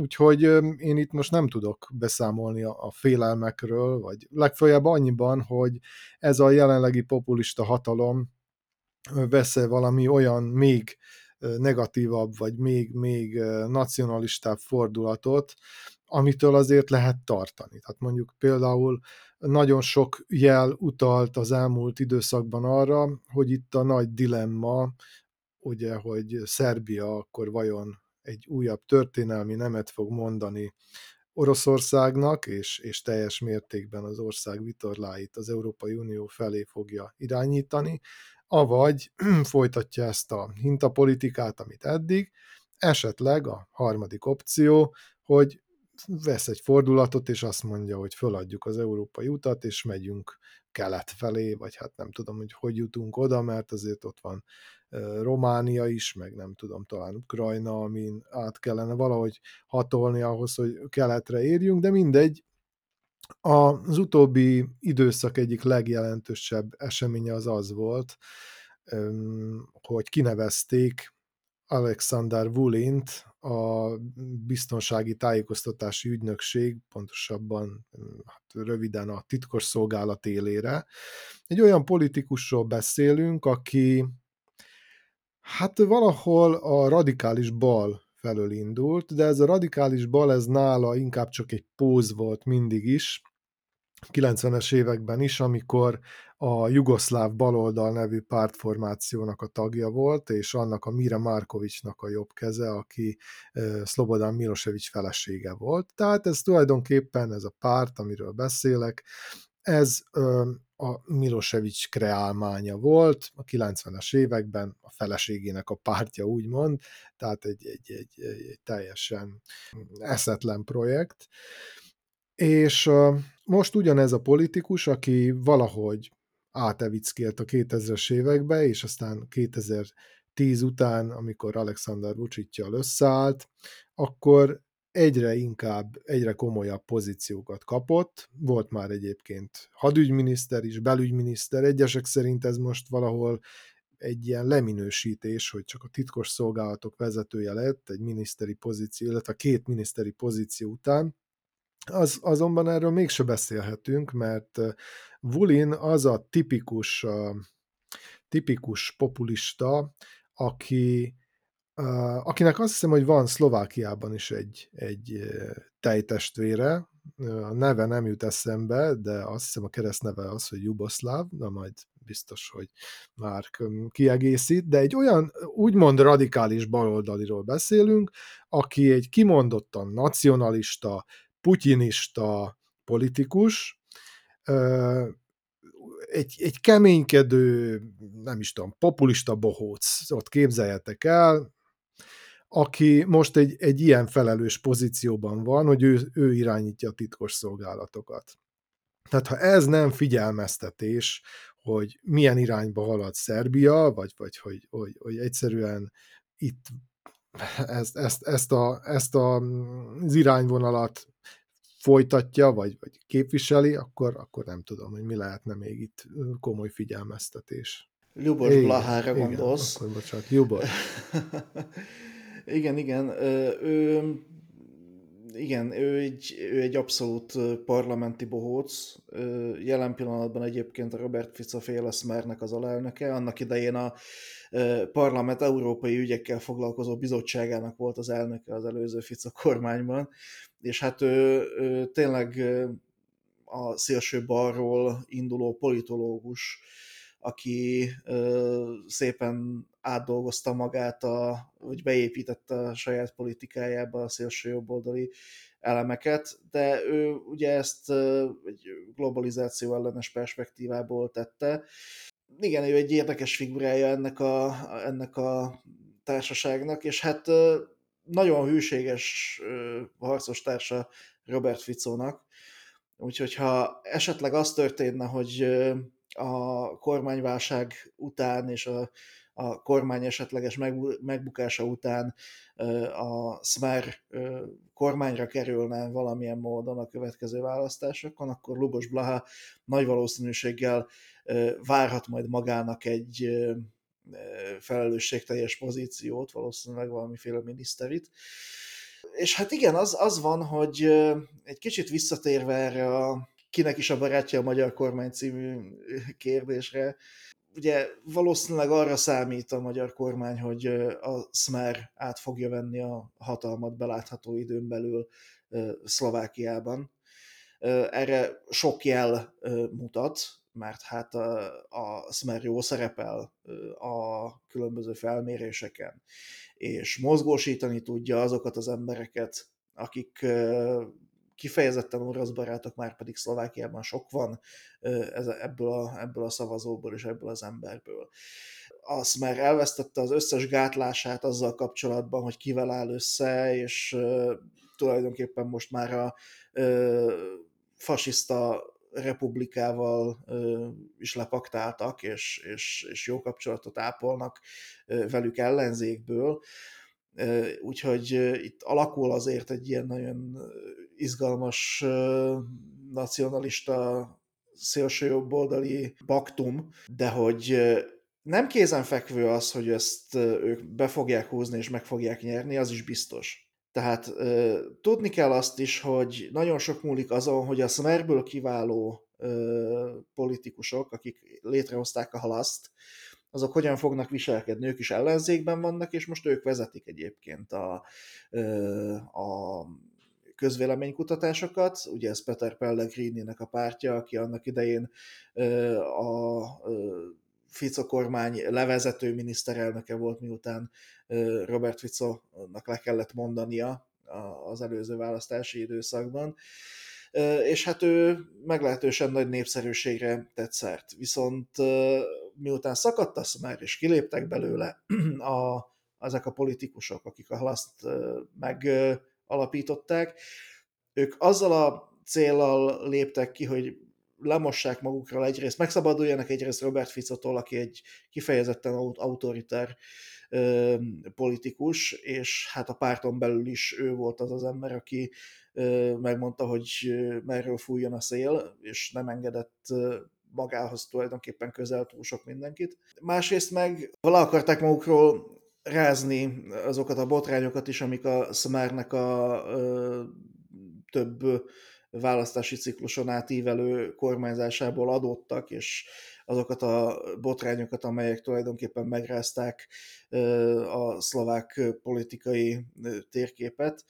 Úgyhogy én itt most nem tudok beszámolni a, a félelmekről, vagy legfeljebb annyiban, hogy ez a jelenlegi populista hatalom vesz-e valami olyan még negatívabb, vagy még, még nacionalistább fordulatot, amitől azért lehet tartani. Tehát mondjuk például nagyon sok jel utalt az elmúlt időszakban arra, hogy itt a nagy dilemma, ugye, hogy Szerbia akkor vajon egy újabb történelmi nemet fog mondani Oroszországnak, és, és teljes mértékben az ország vitorláit az Európai Unió felé fogja irányítani, avagy folytatja ezt a hintapolitikát, amit eddig, esetleg a harmadik opció, hogy vesz egy fordulatot, és azt mondja, hogy föladjuk az európai utat, és megyünk kelet felé, vagy hát nem tudom, hogy hogy jutunk oda, mert azért ott van Románia is, meg nem tudom, talán Ukrajna, amin át kellene valahogy hatolni ahhoz, hogy keletre érjünk, de mindegy. Az utóbbi időszak egyik legjelentősebb eseménye az az volt, hogy kinevezték Aleksandar Vulint a biztonsági tájékoztatási ügynökség, pontosabban hát röviden a titkos szolgálat élére. Egy olyan politikusról beszélünk, aki hát valahol a radikális bal felől indult, de ez a radikális bal, ez nála inkább csak egy póz volt mindig is, kilencvenes években is, amikor a jugoszláv baloldal nevű pártformációnak a tagja volt, és annak a Mira Markovićnak a jobb keze, aki Szlobodán Milošević felesége volt. Tehát ez tulajdonképpen ez a párt, amiről beszélek, ez a Milošević kreálmánya volt a kilencvenes években, a feleségének a pártja úgymond, tehát egy, egy, egy, egy teljesen eszetlen projekt. És most ugyanez a politikus, aki valahogy átevickélt a kétezres évekbe, és aztán kétezer-tíz után, amikor Aleksandar Vučićtól összeállt, akkor egyre inkább, egyre komolyabb pozíciókat kapott. Volt már egyébként hadügyminiszter is, belügyminiszter, egyesek szerint ez most valahol egy ilyen leminősítés, hogy csak a titkos szolgálatok vezetője lett egy miniszteri pozíció, illetve két miniszteri pozíció után. Az, azonban erről mégse beszélhetünk, mert Vulin az a tipikus, tipikus populista, aki, akinek azt hiszem, hogy van Szlovákiában is egy, egy tejtestvére, a neve nem jut eszembe, de azt hiszem a keresztneve az, hogy jugoszláv, de majd biztos, hogy már kiegészít, de egy olyan úgymond radikális baloldaliról beszélünk, aki egy kimondottan nacionalista, putyinista politikus, egy, egy keménykedő, nem is tudom, populista bohóc, ott képzeljetek el, aki most egy, egy ilyen felelős pozícióban van, hogy ő, ő irányítja a titkos szolgálatokat. Tehát ha ez nem figyelmeztetés, hogy milyen irányba halad Szerbia, vagy, vagy hogy, hogy, hogy egyszerűen itt ezt, ezt, ezt, a, ezt a, az irányvonalat folytatja, vagy, vagy képviseli, akkor, akkor nem tudom, hogy mi lehetne még itt komoly figyelmeztetés. Ľuboš Blahára gondolsz. Igen, akkor bocsánat, Ľuboš. igen, igen. Ő, igen, ő egy, ő egy abszolút parlamenti bohóc. Jelen pillanatban egyébként a Robert Fico féle Smernek az alelnöke. Annak idején a parlament európai ügyekkel foglalkozó bizottságának volt az elnöke az előző Fico kormányban, és hát ő, ő tényleg a szélső balról induló politológus, aki ö, szépen átdolgozta magát, a, vagy beépítette a saját politikájába a szélső jobboldali elemeket, de ő ugye ezt ö, egy globalizáció ellenes perspektívából tette. Igen, ő egy érdekes figurája ennek a, ennek a társaságnak, és hát ö, nagyon hűséges ö, harcos társa Robert Ficónak. Úgyhogy ha esetleg az történne, hogy ö, a kormányválság után és a, a kormány esetleges megbukása után a Smer kormányra kerülne valamilyen módon a következő választásokon, akkor Ľuboš Blaha nagy valószínűséggel várhat majd magának egy felelősségteljes pozíciót, valószínűleg valamiféle miniszterit. És hát igen, az, az van, hogy egy kicsit visszatérve erre a kinek is a barátja a magyar kormány című kérdésre. Ugye valószínűleg arra számít a magyar kormány, hogy a Smer át fogja venni a hatalmat belátható időn belül Szlovákiában. Erre sok jel mutat, mert hát a, a Smer jó szerepel a különböző felméréseken, és mozgósítani tudja azokat az embereket, akik kifejezetten orosz barátok, már pedig Szlovákiában sok van ebből a, ebből a szavazóból és ebből az emberből. Azt már elvesztette az összes gátlását azzal kapcsolatban, hogy kivel áll össze, és tulajdonképpen most már a ö, fasiszta republikával ö, is lepaktáltak, és, és, és jó kapcsolatot ápolnak ö, velük ellenzékből. Ö, úgyhogy ö, itt alakul azért egy ilyen nagyon izgalmas ö, nacionalista szélsőjobboldali paktum, de hogy nem kézenfekvő az, hogy ezt ők be fogják húzni és meg fogják nyerni, az is biztos. Tehát tudni kell azt is, hogy nagyon sok múlik azon, hogy a Smerből kiváló politikusok, akik létrehozták a Halaszt, azok hogyan fognak viselkedni, ők is ellenzékben vannak, és most ők vezetik egyébként a... a közvéleménykutatásokat, ugye ez Peter Pellegrininek a pártja, aki annak idején a Fico kormány levezető miniszterelnöke volt, miután Robert Ficonak le kellett mondania az előző választási időszakban, és hát ő meglehetősen nagy népszerűségre tett szert. Viszont miután szakadt a Smer, és kiléptek belőle a, ezek a politikusok, akik a Halaszt meg alapították. Ők azzal a céllal léptek ki, hogy lemossák magukról egyrészt, megszabaduljanak egyrészt Robert Ficótól, aki egy kifejezetten autoriter ö, politikus, és hát a párton belül is ő volt az az ember, aki ö, megmondta, hogy merről fújjon a szél, és nem engedett ö, magához tulajdonképpen közel túl sok mindenkit. Másrészt meg le akarták magukról rázni azokat a botrányokat is, amik a Smernek a ö, több választási cikluson átívelő kormányzásából adódtak, és azokat a botrányokat, amelyek tulajdonképpen megrázták ö, a szlovák politikai térképet,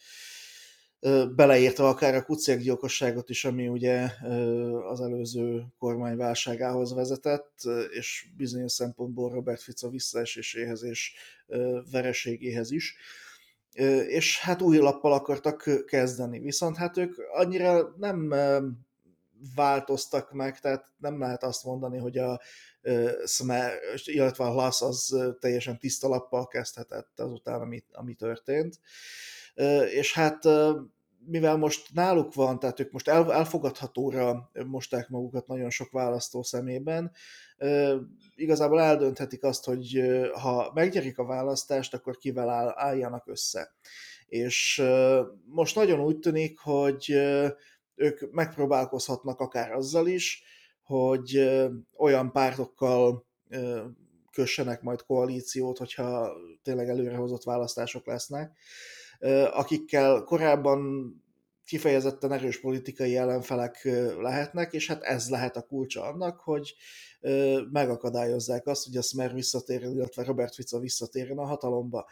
ö, beleértve akár a Kuciak gyilkosságot is, ami ugye ö, az előző kormány válságához vezetett, és bizonyos szempontból Robert Fico visszaeséséhez és vereségéhez is, és hát új lappal akartak kezdeni, viszont hát ők annyira nem változtak meg, tehát nem lehet azt mondani, hogy a Smer, illetve a Halas az teljesen tiszta lappal kezdhetett azután, ami, ami történt, és hát mivel most náluk van, tehát ők most elfogadhatóra mosták magukat nagyon sok választó szemében, igazából eldönthetik azt, hogy ha megnyerik a választást, akkor kivel álljanak össze. És most nagyon úgy tűnik, hogy ők megpróbálkozhatnak akár azzal is, hogy olyan pártokkal kössenek majd koalíciót, hogyha tényleg előrehozott választások lesznek, akikkel korábban kifejezetten erős politikai ellenfelek lehetnek, és hát ez lehet a kulcsa annak, hogy megakadályozzák azt, hogy a Smer visszatérjen, illetve Robert Fico visszatérjen a hatalomba.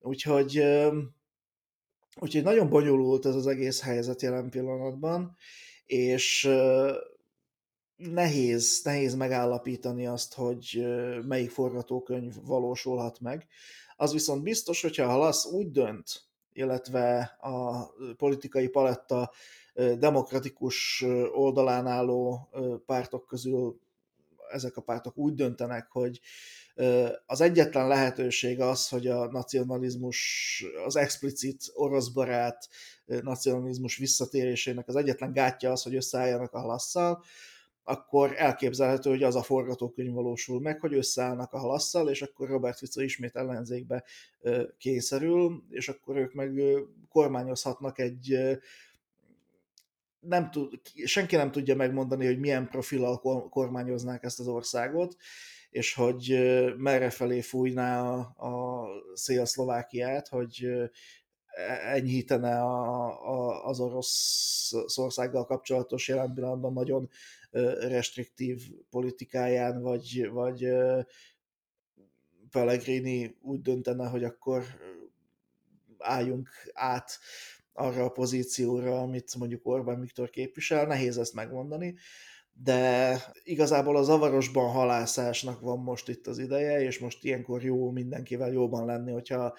Úgyhogy, úgyhogy nagyon bonyolult ez az egész helyzet jelen pillanatban, és nehéz, nehéz megállapítani azt, hogy melyik forgatókönyv valósulhat meg. Az viszont biztos, hogyha a Halas úgy dönt, illetve a politikai paletta demokratikus oldalán álló pártok közül ezek a pártok úgy döntenek, hogy az egyetlen lehetőség az, hogy a nacionalizmus, az explicit oroszbarát nacionalizmus visszatérésének az egyetlen gátja az, hogy összeálljanak a Halasszal, akkor elképzelhető, hogy az a forgatókönyv valósul meg, hogy összeállnak a Halasszal, és akkor Robert Fico ismét ellenzékbe kényszerül, és akkor ők meg kormányozhatnak egy... Nem tud, senki nem tudja megmondani, hogy milyen profillal kormányoznák ezt az országot, és hogy merre felé fújná a, a szél Szlovákiát, hogy enyhítene a, a, az Oroszországgal kapcsolatos jelen pillanatban nagyon restriktív politikáján, vagy, vagy Pellegrini úgy döntene, hogy akkor álljunk át arra a pozícióra, amit mondjuk Orbán Viktor képvisel. Nehéz ezt megmondani, de igazából a zavarosban halászásnak van most itt az ideje, és most ilyenkor jó mindenkivel jóban lenni, hogyha a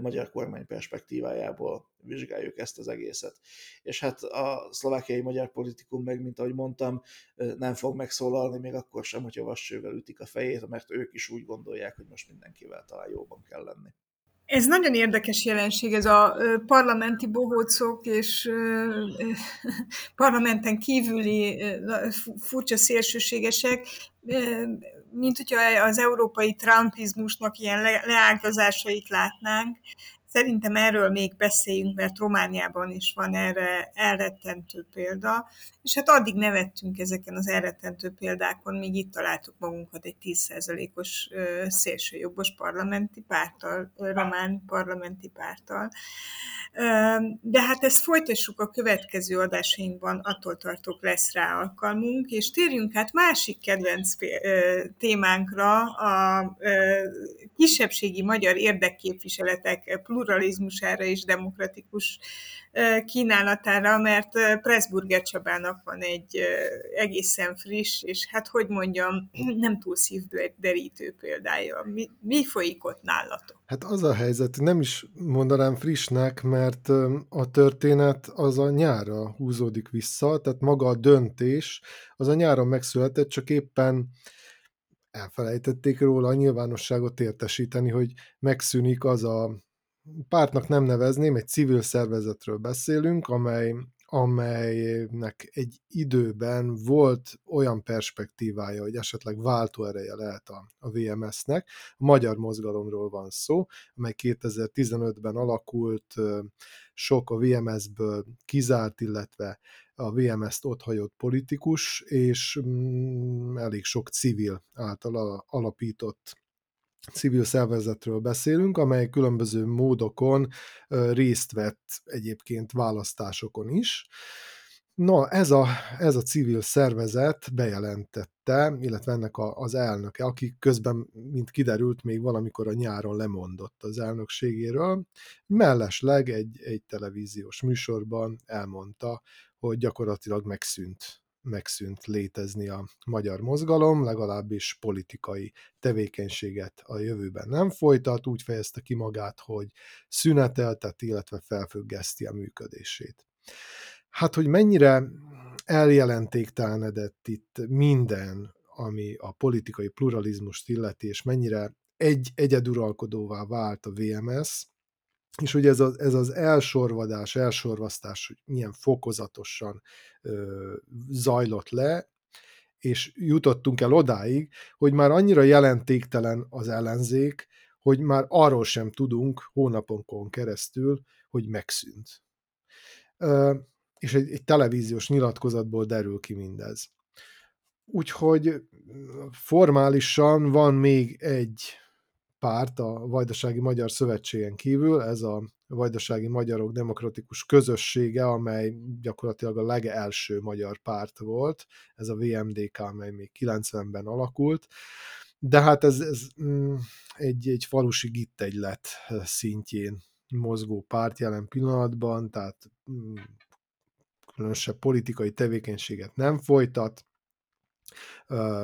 magyar kormány perspektívájából vizsgáljuk ezt az egészet. És hát a szlovákiai magyar politikum meg, mint ahogy mondtam, nem fog megszólalni még akkor sem, hogyha vassővel ütik a fejét, mert ők is úgy gondolják, hogy most mindenkivel talán jóban kell lenni. Ez nagyon érdekes jelenség, ez a parlamenti bohócok és parlamenten kívüli furcsa szélsőségesek, mint hogyha az európai trumpizmusnak ilyen leágazásait látnánk. Szerintem erről még beszéljünk, mert Romániában is van erre elrettentő példa, és hát addig nevettünk ezeken az elrettentő példákon, míg itt találtuk magunkat egy tíz százalékos szélsőjobbos parlamenti párttal, román parlamenti párttal. De hát ezt folytassuk a következő adásainkban, attól tartok, lesz rá alkalmunk, és térjünk át másik kedvenc témánkra, a kisebbségi magyar érdekképviseletek pluralizmusára és demokratikus kínálatára, mert Pressburger Csabának van egy egészen friss, és hát hogy mondjam, nem túl szívderítő példája. Mi, mi folyik ott nálatok? Hát az a helyzet, nem is mondanám frissnek, mert a történet az a nyárra húzódik vissza, tehát maga a döntés az a nyáron megszületett, csak éppen elfelejtették róla a nyilvánosságot értesíteni, hogy megszűnik az a pártnak nem nevezném, egy civil szervezetről beszélünk, amely, amelynek egy időben volt olyan perspektívája, hogy esetleg váltóereje lehet a, a vé em es-nek. A Magyar Mozgalomról van szó, amely kétezer-tizenötben alakult, sok a vé em es-ből kizárt, illetve a vé em es-t otthagyott politikus, és mm, elég sok civil által alapított civil szervezetről beszélünk, amely különböző módokon részt vett egyébként választásokon is. Na, ez a, ez a civil szervezet bejelentette, illetve ennek a, az elnöke, aki közben, mint kiderült, még valamikor a nyáron lemondott az elnökségéről, mellesleg egy, egy televíziós műsorban elmondta, hogy gyakorlatilag megszűnt. megszűnt létezni a Magyar Mozgalom, legalábbis politikai tevékenységet a jövőben nem folytat, úgy fejezte ki magát, hogy szünetelteti, illetve felfüggeszti a működését. Hát, hogy mennyire eljelentéktelenedett itt minden, ami a politikai pluralizmust illeti, és mennyire egy egyeduralkodóvá vált a vé em es, és ugye ez az, ez az elsorvadás, elsorvasztás, hogy milyen fokozatosan ö, zajlott le, és jutottunk el odáig, hogy már annyira jelentéktelen az ellenzék, hogy már arról sem tudunk hónaponkon keresztül, hogy megszűnt. Ö, és egy, egy televíziós nyilatkozatból derül ki mindez. Úgyhogy formálisan van még egy párt a Vajdasági Magyar Szövetségen kívül, ez a Vajdasági Magyarok Demokratikus Közössége, amely gyakorlatilag a legelső magyar párt volt, ez a vé em dé ká, amely még kilencvenben alakult, de hát ez, ez egy, egy falusi gittegylet szintjén mozgó párt jelen pillanatban, tehát különösebb politikai tevékenységet nem folytat,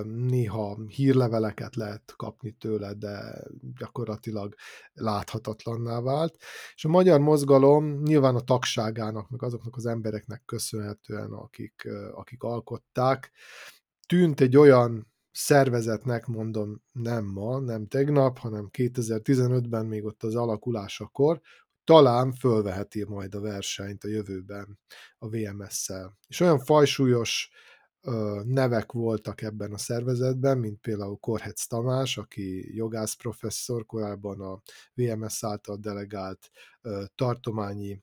néha hírleveleket lehet kapni tőle, de gyakorlatilag láthatatlanná vált. És a Magyar Mozgalom nyilván a tagságának, meg azoknak az embereknek köszönhetően, akik, akik alkották, tűnt egy olyan szervezetnek, mondom, nem ma, nem tegnap, hanem kétezer-tizenötben még ott az alakulásakor, talán fölveheti majd a versenyt a jövőben a vé em es-szel. És olyan fajsúlyos nevek voltak ebben a szervezetben, mint például Korhecz Tamás, aki jogász professzor, korábban a vé em es által delegált tartományi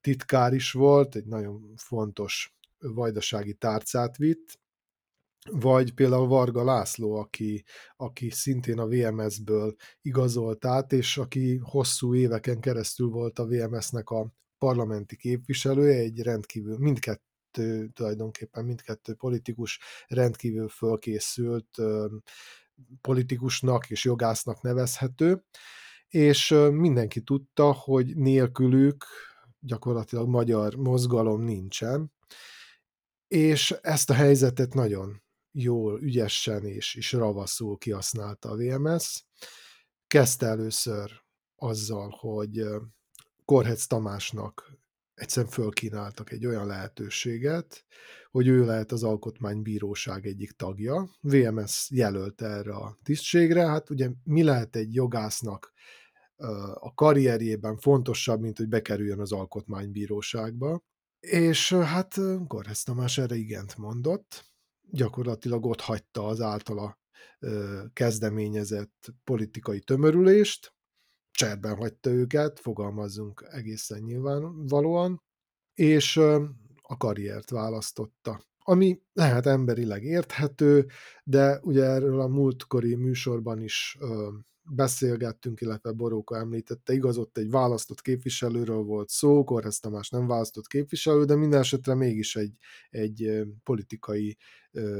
titkár is volt, egy nagyon fontos vajdasági tárcát vitt, vagy például Varga László, aki, aki szintén a vé em es-ből igazolt át, és aki hosszú éveken keresztül volt a vé em es-nek a parlamenti képviselője, egy rendkívül, mindkettő tulajdonképpen mindkettő politikus rendkívül fölkészült politikusnak és jogásznak nevezhető, és mindenki tudta, hogy nélkülük gyakorlatilag Magyar Mozgalom nincsen, és ezt a helyzetet nagyon jól, ügyesen és, és ravaszul kihasználta a vé em es. Kezdte először azzal, hogy Korhecz Tamásnak egyszerűen fölkínáltak egy olyan lehetőséget, hogy ő lehet az Alkotmánybíróság egyik tagja. vé em es jelölt erre a tisztségre, hát ugye mi lehet egy jogásznak a karrierjében fontosabb, mint hogy bekerüljön az alkotmánybíróságba. És hát Korhecz Tamás erre igent mondott, gyakorlatilag ott hagyta az általa kezdeményezett politikai tömörülést, cserben hagyta őket, fogalmazzunk egészen nyilvánvalóan, és a karriert választotta. Ami lehet emberileg érthető, de ugye erről a múltkori műsorban is beszélgettünk, illetve Boróka említette, igaz, ott egy választott képviselőről volt szó, Korhecz Tamás nem választott képviselő, de minden esetre mégis egy, egy politikai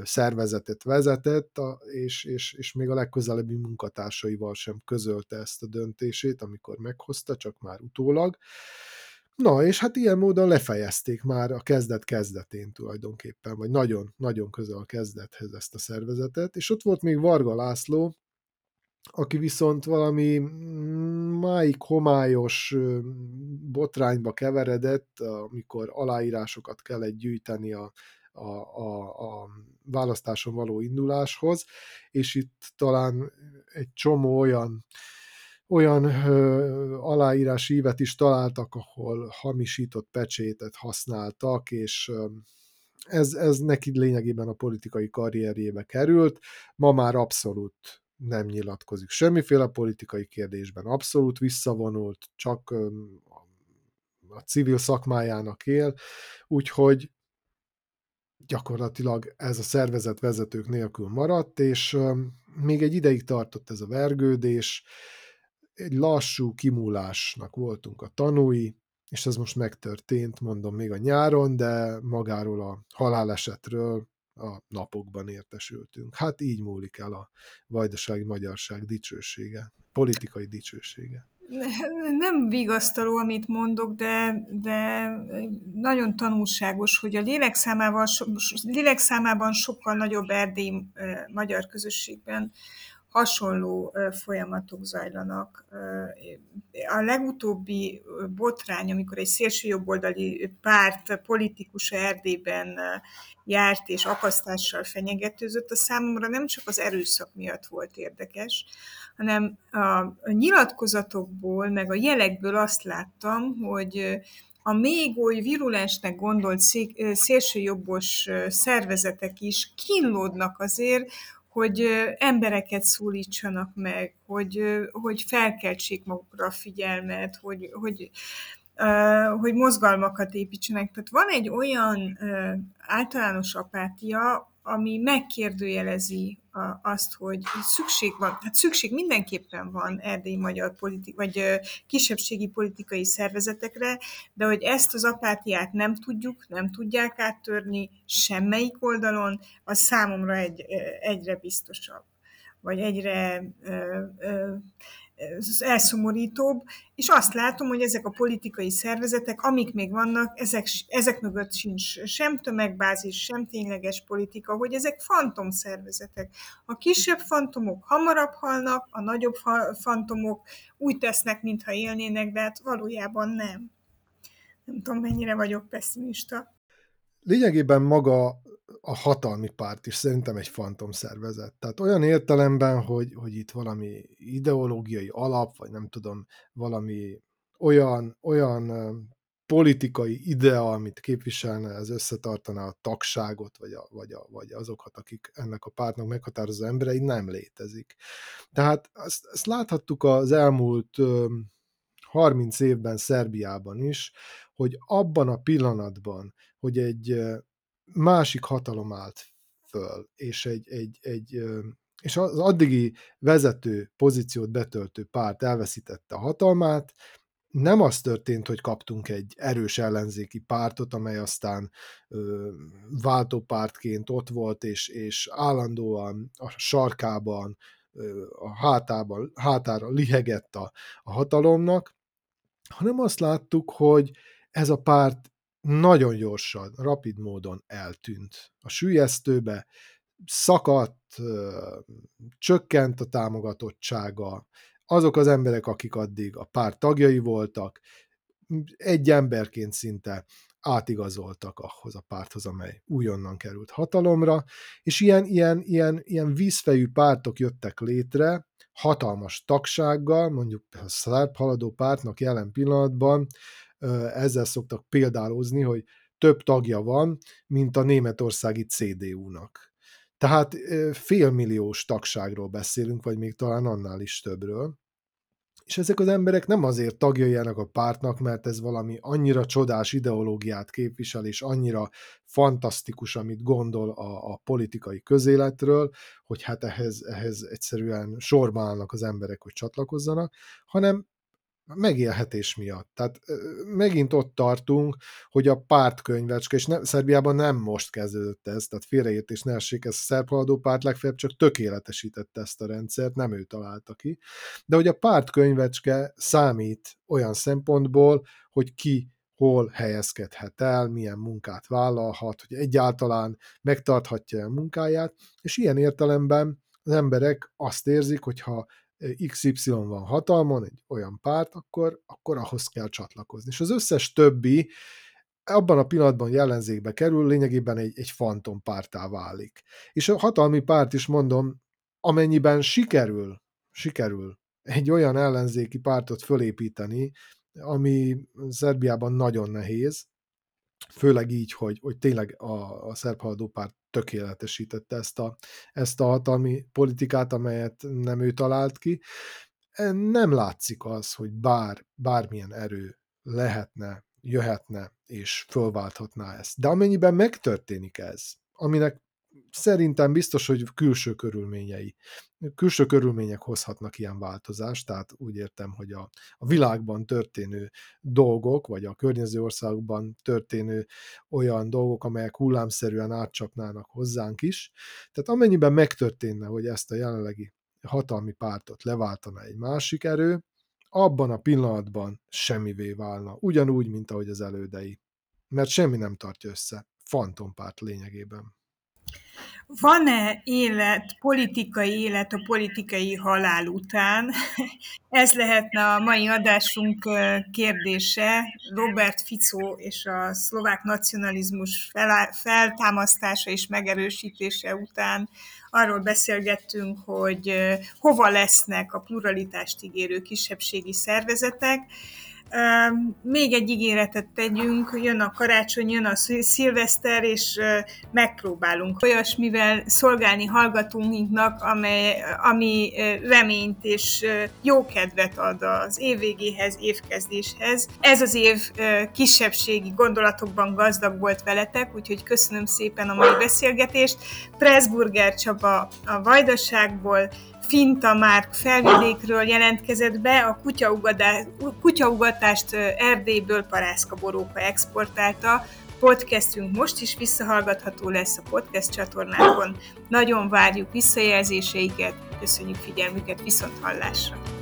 szervezetet vezetett, és, és, és még a legközelebbi munkatársaival sem közölte ezt a döntését, amikor meghozta, csak már utólag. Na, és hát ilyen módon lefejezték már a kezdet-kezdetén tulajdonképpen, vagy nagyon-nagyon közel a kezdethez ezt a szervezetet, és ott volt még Varga László, aki viszont valami máig homályos botrányba keveredett, amikor aláírásokat kellett gyűjteni a, a, a, a választáson való induláshoz, és itt talán egy csomó olyan, olyan ö, aláírási ívet is találtak, ahol hamisított pecsétet használtak, és ö, ez, ez neki lényegében a politikai karrierjébe került. Ma már abszolút nem nyilatkozik semmiféle politikai kérdésben, abszolút visszavonult, csak a civil szakmájának él, úgyhogy gyakorlatilag ez a szervezet vezetők nélkül maradt, és még egy ideig tartott ez a vergődés, egy lassú kimúlásnak voltunk a tanúi, és ez most megtörtént, mondom, még a nyáron, de magáról a halálesetről a napokban értesültünk. Hát így múlik el a vajdasági magyarság dicsősége, politikai dicsősége. Nem vigasztaló, amit mondok, de, de nagyon tanulságos, hogy a lélekszámával, lélekszámában sokkal nagyobb erdélyi magyar közösségben hasonló folyamatok zajlanak. A legutóbbi botrány, amikor egy szélsőjobboldali párt politikus Erdélyben járt és akasztással fenyegetőzött, a számomra nem csak az erőszak miatt volt érdekes, hanem a nyilatkozatokból, meg a jelekből azt láttam, hogy a még oly virulensnek gondolt szélsőjobbos szervezetek is kínlódnak azért, hogy embereket szólítsanak meg, hogy, hogy felkeltsék magukra a figyelmet, hogy, hogy, hogy mozgalmakat építsenek. Tehát van egy olyan általános apátia, ami megkérdőjelezi azt, hogy szükség van, hát szükség mindenképpen van erdélyi magyar politi- vagy kisebbségi politikai szervezetekre, de hogy ezt az apátiát nem tudjuk, nem tudják áttörni semmelyik oldalon, az számomra egy, egyre biztosabb, vagy egyre ö, ö, elszomorítóbb, és azt látom, hogy ezek a politikai szervezetek, amik még vannak, ezek, ezek mögött sincs sem tömegbázis, sem tényleges politika, hogy ezek fantom szervezetek. A kisebb fantomok hamarabb halnak, a nagyobb fantomok úgy tesznek, mintha élnének, de hát valójában nem. Nem tudom, mennyire vagyok pessimista. Lényegében maga a hatalmi párt is szerintem egy fantom szervezet. Tehát olyan értelemben, hogy, hogy itt valami ideológiai alap, vagy nem tudom, valami olyan, olyan politikai idea, amit képviselne, ez összetartaná a tagságot, vagy, a, vagy, a, vagy azokat, akik ennek a pártnak meghatározó emberei, nem létezik. Tehát ezt, ezt láthattuk az elmúlt harminc évben Szerbiában is, hogy abban a pillanatban, hogy egy másik hatalom állt föl, és, egy, egy, egy, és az addigi vezető pozíciót betöltő párt elveszítette a hatalmát, nem az történt, hogy kaptunk egy erős ellenzéki pártot, amely aztán ö, váltópártként ott volt, és, és állandóan a sarkában, ö, a hátában, hátára lihegett a, a hatalomnak, hanem azt láttuk, hogy ez a párt nagyon gyorsan, rapid módon eltűnt a süllyesztőbe, szakadt, csökkent a támogatottsága, azok az emberek, akik addig a párt tagjai voltak, egy emberként szinte átigazoltak ahhoz a párthoz, amely újonnan került hatalomra, és ilyen, ilyen, ilyen, ilyen vízfejű pártok jöttek létre, hatalmas tagsággal, mondjuk a szerb haladó pártnak jelen pillanatban ezzel szoktak példálózni, hogy több tagja van, mint a németországi cé dé u-nak. Tehát félmilliós tagságról beszélünk, vagy még talán annál is többről. És ezek az emberek nem azért tagjai ennek a pártnak, mert ez valami annyira csodás ideológiát képvisel, és annyira fantasztikus, amit gondol a, a politikai közéletről, hogy hát ehhez, ehhez egyszerűen sorba állnak az emberek, hogy csatlakozzanak, hanem megélhetés miatt. Tehát megint ott tartunk, hogy a pártkönyvecske, és ne, Szerbiában nem most kezdődött ez, tehát félreértés ne essék, ez a szerb haladó párt legfeljebb csak tökéletesítette ezt a rendszert, nem ő találta ki. De hogy a pártkönyvecske számít olyan szempontból, hogy ki hol helyezkedhet el, milyen munkát vállalhat, hogy egyáltalán megtarthatja a munkáját, és ilyen értelemben az emberek azt érzik, hogyha iksz ipszilon van hatalmon, egy olyan párt, akkor, akkor ahhoz kell csatlakozni. És az összes többi abban a pillanatban, hogy ellenzékbe kerül, lényegében egy, egy fantom pártá válik. És a hatalmi párt is, mondom, amennyiben sikerül, sikerül egy olyan ellenzéki pártot fölépíteni, ami Szerbiában nagyon nehéz, főleg így, hogy, hogy tényleg a, a szerb haladó párt tökéletesítette ezt a, ezt a hatalmi politikát, amelyet nem ő talált ki. Nem látszik az, hogy bár, bármilyen erő lehetne, jöhetne, és fölválthatná ezt. De amennyiben megtörténik ez, aminek szerintem biztos, hogy külső körülményei. Külső körülmények hozhatnak ilyen változást, tehát úgy értem, hogy a, a világban történő dolgok, vagy a környező országokban történő olyan dolgok, amelyek hullámszerűen átcsapnának hozzánk is. Tehát amennyiben megtörténne, hogy ezt a jelenlegi hatalmi pártot leváltana egy másik erő, abban a pillanatban semmivé válna, ugyanúgy, mint ahogy az elődei. Mert semmi nem tartja össze. Fantompárt lényegében. Van-e élet, politikai élet a politikai halál után? Ez lehetne a mai adásunk kérdése. Robert Fico és a szlovák nacionalizmus feltámasztása és megerősítése után arról beszélgettünk, hogy hova lesznek a pluralitást ígérő kisebbségi szervezetek. Még egy ígéretet tegyünk, jön a karácsony, jön a szilveszter, és megpróbálunk olyasmivel szolgálni hallgatóinknak, amely, ami reményt és jó kedvet ad az évvégéhez, évkezdéshez. Ez az év kisebbségi gondolatokban gazdag volt veletek, úgyhogy köszönöm szépen a mai beszélgetést. Pressburger Csaba a Vajdaságból, Finta Márk Felvidékről jelentkezett be, a kutyaugatást Erdélyből Parászka Boróka exportálta. Podcastünk most is visszahallgatható lesz a podcast csatornákon. Nagyon várjuk visszajelzéseiket, köszönjük figyelmüket, viszonthallásra!